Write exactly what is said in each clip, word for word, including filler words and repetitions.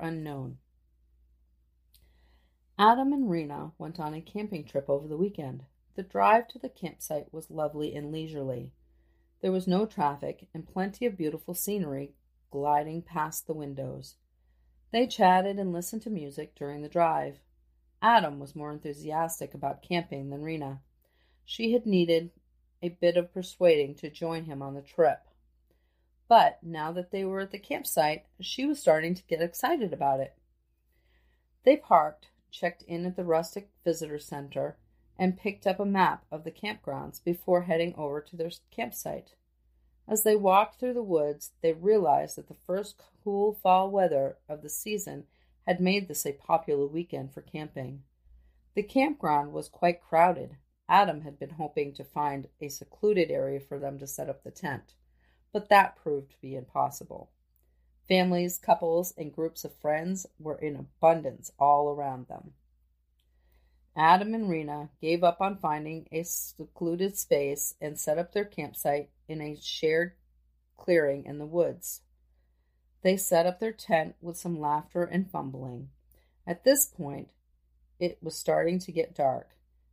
unknown. Adam and Rena went on a camping trip over the weekend. The drive to the campsite was lovely and leisurely. There was no traffic and plenty of beautiful scenery gliding past the windows. They chatted and listened to music during the drive. Adam was more enthusiastic about camping than Rena. She had needed a bit of persuading to join him on the trip. But now that they were at the campsite, she was starting to get excited about it. They parked, checked in at the Rustic Visitor Center, and picked up a map of the campgrounds before heading over to their campsite. As they walked through the woods, they realized that the first cool fall weather of the season had made this a popular weekend for camping. The campground was quite crowded. Adam had been hoping to find a secluded area for them to set up the tent, but that proved to be impossible. Families, couples, and groups of friends were in abundance all around them. Adam and Rena gave up on finding a secluded space and set up their campsite in a shared clearing in the woods. They set up their tent with some laughter and fumbling. At this point, it was starting to get dark,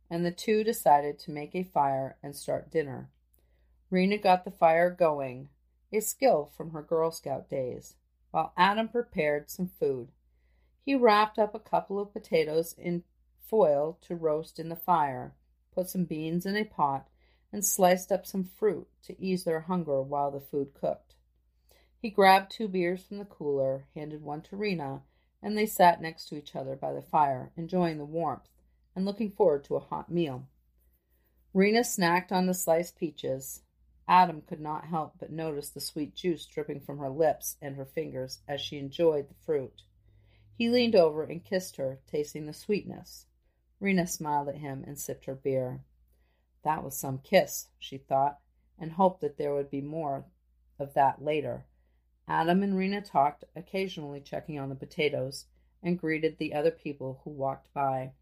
and the two decided to make a fire and start dinner. Rena got the fire going, a skill from her Girl Scout days, while Adam prepared some food. He wrapped up a couple of potatoes in foil to roast in the fire, put some beans in a pot, and sliced up some fruit to ease their hunger while the food cooked. He grabbed two beers from the cooler, handed one to Rena, and they sat next to each other by the fire, enjoying the warmth and looking forward to a hot meal. Rena snacked on the sliced peaches. Adam could not help but notice the sweet juice dripping from her lips and her fingers as she enjoyed the fruit. He leaned over and kissed her, tasting the sweetness. Rena smiled at him and sipped her beer. That was some kiss, she thought, and hoped that there would be more of that later. Adam and Rena talked, occasionally checking on the potatoes, and greeted the other people who walked by.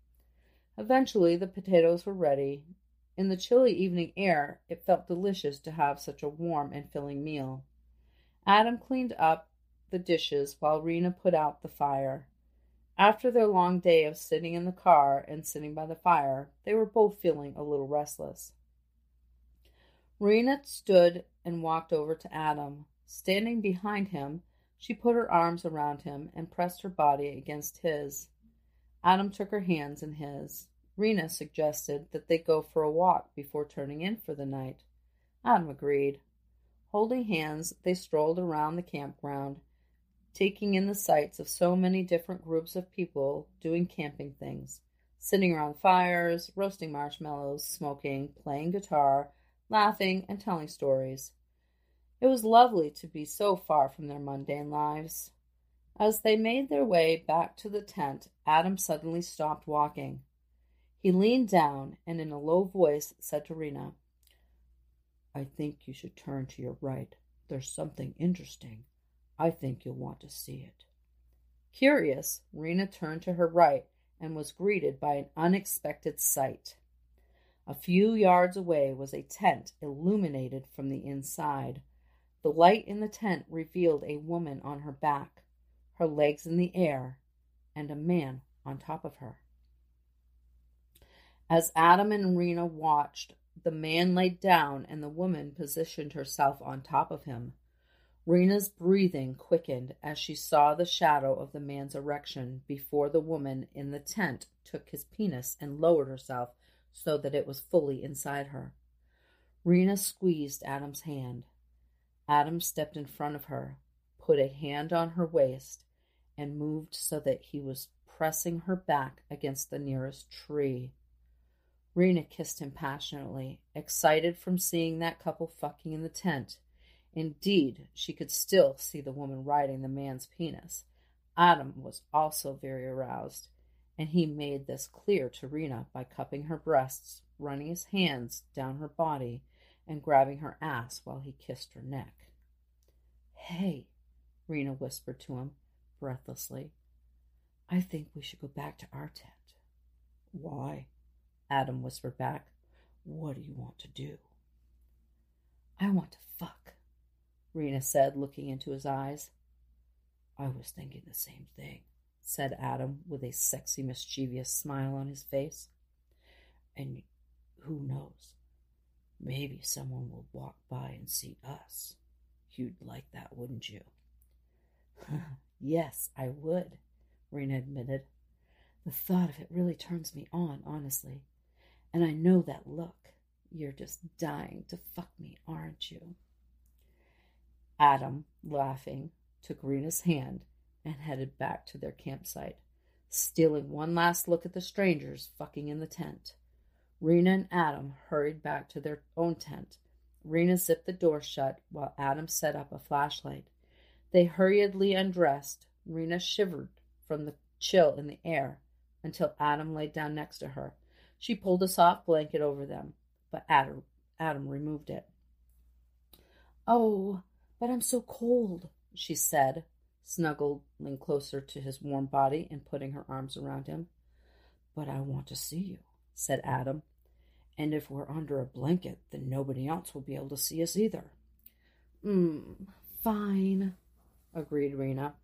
Eventually, the potatoes were ready. In the chilly evening air, it felt delicious to have such a warm and filling meal. Adam cleaned up the dishes while Rena put out the fire. After their long day of sitting in the car and sitting by the fire, they were both feeling a little restless. Rena stood and walked over to Adam. Standing behind him, she put her arms around him and pressed her body against his. Adam took her hands in his. Rena suggested that they go for a walk before turning in for the night. Adam agreed. Holding hands, they strolled around the campground, taking in the sights of so many different groups of people doing camping things, sitting around fires, roasting marshmallows, smoking, playing guitar, laughing, and telling stories. It was lovely to be so far from their mundane lives. As they made their way back to the tent, Adam suddenly stopped walking. He leaned down and in a low voice said to Rena, "I think you should turn to your right. There's something interesting. I think you'll want to see it." Curious, Rena turned to her right and was greeted by an unexpected sight. A few yards away was a tent illuminated from the inside. The light in the tent revealed a woman on her back, her legs in the air, and a man on top of her. As Adam and Rena watched, the man laid down and the woman positioned herself on top of him. Rena's breathing quickened as she saw the shadow of the man's erection before the woman in the tent took his penis and lowered herself so that it was fully inside her. Rena squeezed Adam's hand. Adam stepped in front of her, put a hand on her waist, and moved so that he was pressing her back against the nearest tree. Rena kissed him passionately, excited from seeing that couple fucking in the tent. Indeed, she could still see the woman riding the man's penis. Adam was also very aroused, and he made this clear to Rena by cupping her breasts, running his hands down her body, and grabbing her ass while he kissed her neck. "Hey," Rena whispered to him breathlessly, "I think we should go back to our tent." "Why?" Adam whispered back. "What do you want to do?" "I want to fuck," Rena said, looking into his eyes. I was thinking the same thing, said Adam with a sexy, mischievous smile on his face. And who knows, maybe someone will walk by and see us. You'd like that, wouldn't you? Yes, I would, Rena admitted. The thought of it really turns me on, honestly. And I know that look. You're just dying to fuck me, aren't you? Adam, laughing, took Rena's hand and headed back to their campsite, stealing one last look at the strangers fucking in the tent. Rena and Adam hurried back to their own tent. Rena zipped the door shut while Adam set up a flashlight. They hurriedly undressed. Rena shivered from the chill in the air until Adam laid down next to her. She pulled a soft blanket over them, but Adam, Adam removed it. Oh, but I'm so cold, she said, snuggling closer to his warm body and putting her arms around him. But I want to see you, said Adam. And if we're under a blanket, then nobody else will be able to see us either. Hmm, fine, agreed Rena.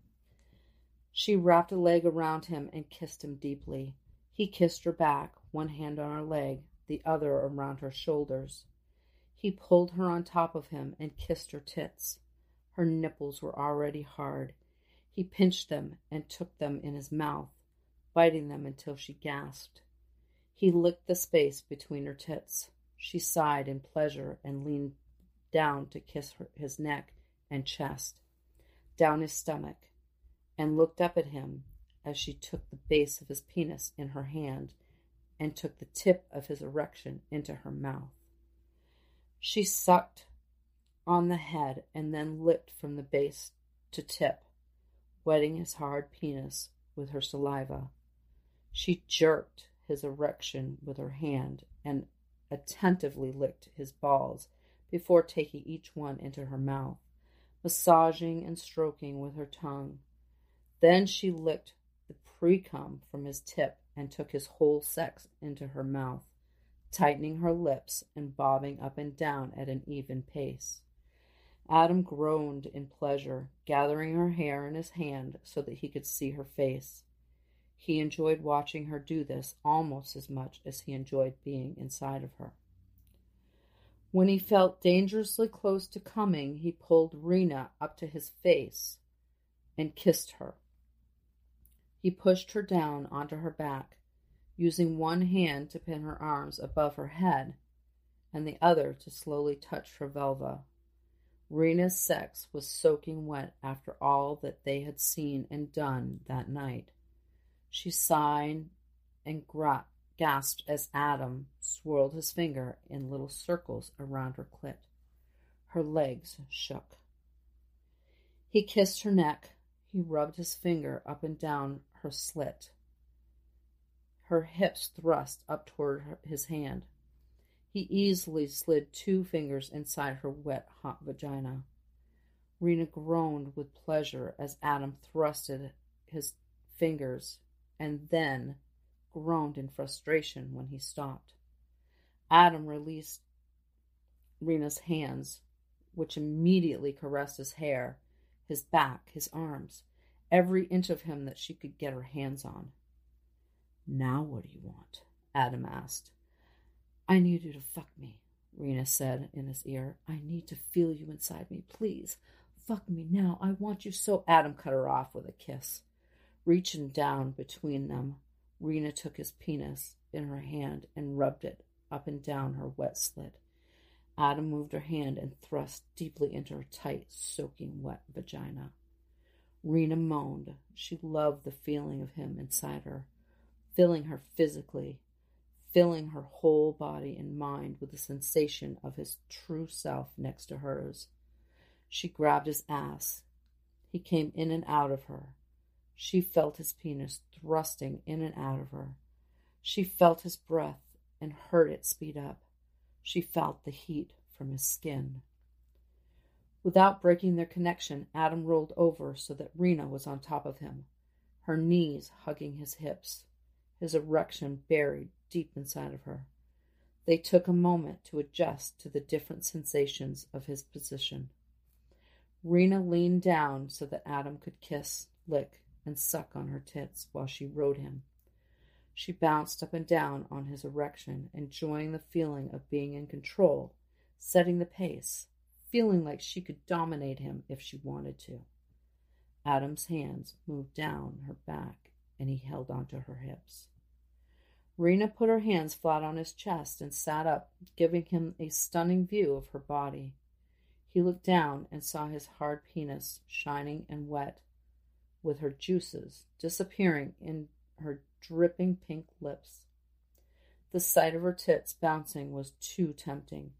She wrapped a leg around him and kissed him deeply. He kissed her back, one hand on her leg, the other around her shoulders. He pulled her on top of him and kissed her tits. Her nipples were already hard. He pinched them and took them in his mouth, biting them until she gasped. He licked the space between her tits. She sighed in pleasure and leaned down to kiss her, his neck and chest, down his stomach, and looked up at him as she took the base of his penis in her hand and took the tip of his erection into her mouth. She sucked on the head and then licked from the base to tip, wetting his hard penis with her saliva. She jerked his erection with her hand and attentively licked his balls before taking each one into her mouth, massaging and stroking with her tongue. Then she licked the pre-cum from his tip and took his whole sex into her mouth, tightening her lips and bobbing up and down at an even pace. Adam groaned in pleasure, gathering her hair in his hand so that he could see her face. He enjoyed watching her do this almost as much as he enjoyed being inside of her. When he felt dangerously close to coming, he pulled Rena up to his face and kissed her. He pushed her down onto her back, using one hand to pin her arms above her head and the other to slowly touch her vulva. Rena's sex was soaking wet after all that they had seen and done that night. She sighed and gra- gasped as Adam swirled his finger in little circles around her clit. Her legs shook. He kissed her neck. He rubbed his finger up and down her slit. Her hips thrust up toward her, his hand. He easily slid two fingers inside her wet, hot vagina. Rena groaned with pleasure as Adam thrusted his fingers and then groaned in frustration when he stopped. Adam released Rena's hands, which immediately caressed his hair, his back, his arms, every inch of him that she could get her hands on. Now what do you want? Adam asked. I need you to fuck me, Rena said in his ear. I need to feel you inside me, please. Fuck me now, I want you so. Adam cut her off with a kiss. Reaching down between them, Rena took his penis in her hand and rubbed it up and down her wet slit. Adam moved her hand and thrust deeply into her tight, soaking wet vagina. Rena moaned. She loved the feeling of him inside her, filling her physically, filling her whole body and mind with the sensation of his true self next to hers. She grabbed his ass. He came in and out of her. She felt his penis thrusting in and out of her. She felt his breath and heard it speed up. She felt the heat from his skin. Without breaking their connection, Adam rolled over so that Rena was on top of him, her knees hugging his hips, his erection buried deep inside of her. They took a moment to adjust to the different sensations of his position. Rena leaned down so that Adam could kiss, lick, and suck on her tits while she rode him. She bounced up and down on his erection, enjoying the feeling of being in control, setting the pace, feeling like she could dominate him if she wanted to. Adam's hands moved down her back, and he held onto her hips. Rena put her hands flat on his chest and sat up, giving him a stunning view of her body. He looked down and saw his hard penis, shining and wet, with her juices disappearing in her dripping pink lips. The sight of her tits bouncing was too tempting.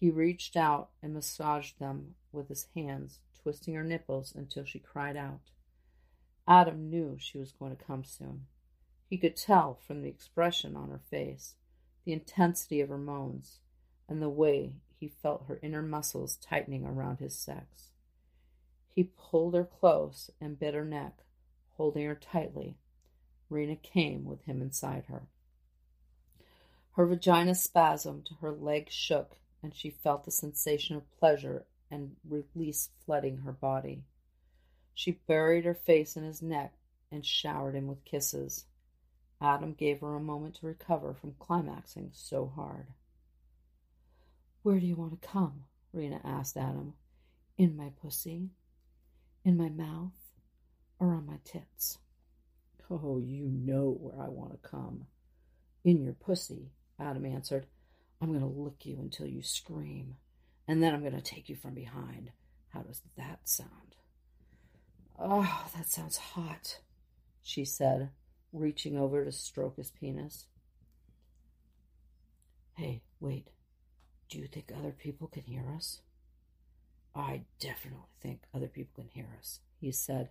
He reached out and massaged them with his hands, twisting her nipples until she cried out. Adam knew she was going to come soon. He could tell from the expression on her face, the intensity of her moans, and the way he felt her inner muscles tightening around his sex. He pulled her close and bit her neck, holding her tightly. Rena came with him inside her. Her vagina spasmed, her legs shook, and she felt the sensation of pleasure and release flooding her body. She buried her face in his neck and showered him with kisses. Adam gave her a moment to recover from climaxing so hard. "Where do you want to come?" Rena asked Adam. "In my pussy? In my mouth? Or on my tits?" "Oh, you know where I want to come. In your pussy," Adam answered. "I'm going to lick you until you scream, and then I'm going to take you from behind. How does that sound?" "Oh, that sounds hot," she said, reaching over to stroke his penis. "Hey, wait. Do you think other people can hear us?" "I definitely think other people can hear us," he said.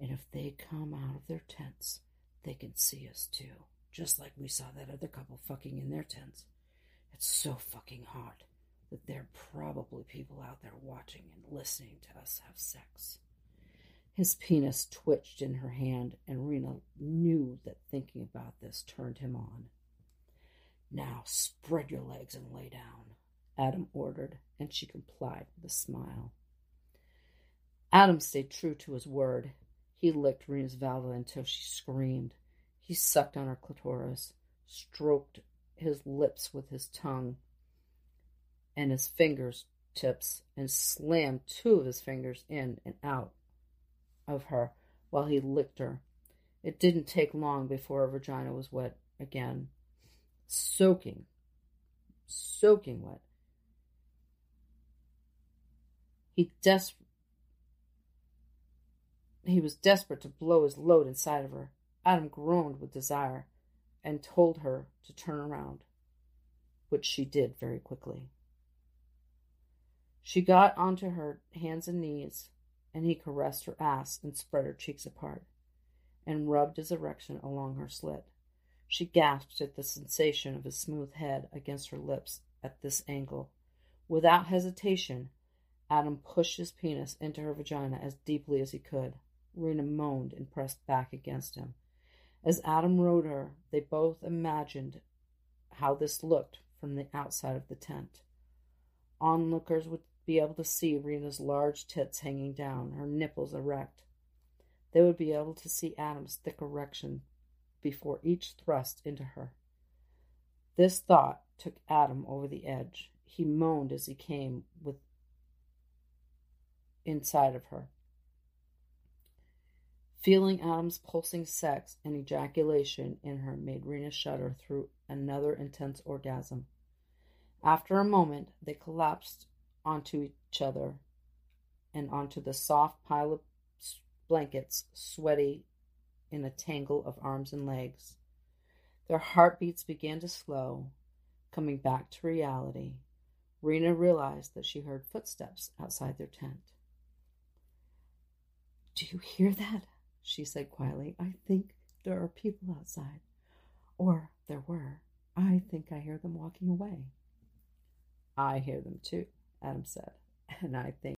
"And if they come out of their tents, they can see us too, just like we saw that other couple fucking in their tents. It's so fucking hot that there are probably people out there watching and listening to us have sex." His penis twitched in her hand, and Rena knew that thinking about this turned him on. "Now spread your legs and lay down," Adam ordered, and she complied with a smile. Adam stayed true to his word. He licked Rena's vulva until she screamed. He sucked on her clitoris, stroked his lips with his tongue and his fingers tips, and slammed two of his fingers in and out of her while he licked her. It didn't take long before her vagina was wet again, soaking, soaking wet. He desperately He was desperate to blow his load inside of her. Adam groaned with desire and told her to turn around, which she did very quickly. She got onto her hands and knees, and he caressed her ass and spread her cheeks apart and rubbed his erection along her slit. She gasped at the sensation of his smooth head against her lips at this angle. Without hesitation, Adam pushed his penis into her vagina as deeply as he could. Rena moaned and pressed back against him. As Adam rode her, they both imagined how this looked from the outside of the tent. Onlookers would be able to see Rena's large tits hanging down, her nipples erect. They would be able to see Adam's thick erection before each thrust into her. This thought took Adam over the edge. He moaned as he came with inside of her. Feeling Adam's pulsing sex and ejaculation in her made Rena shudder through another intense orgasm. After a moment, they collapsed onto each other and onto the soft pile of blankets, sweaty in a tangle of arms and legs. Their heartbeats began to slow, coming back to reality. Rena realized that she heard footsteps outside their tent. "Do you hear that?" she said quietly. "I think there are people outside. Or there were. I think I hear them walking away." "I hear them too," Adam said. "And I think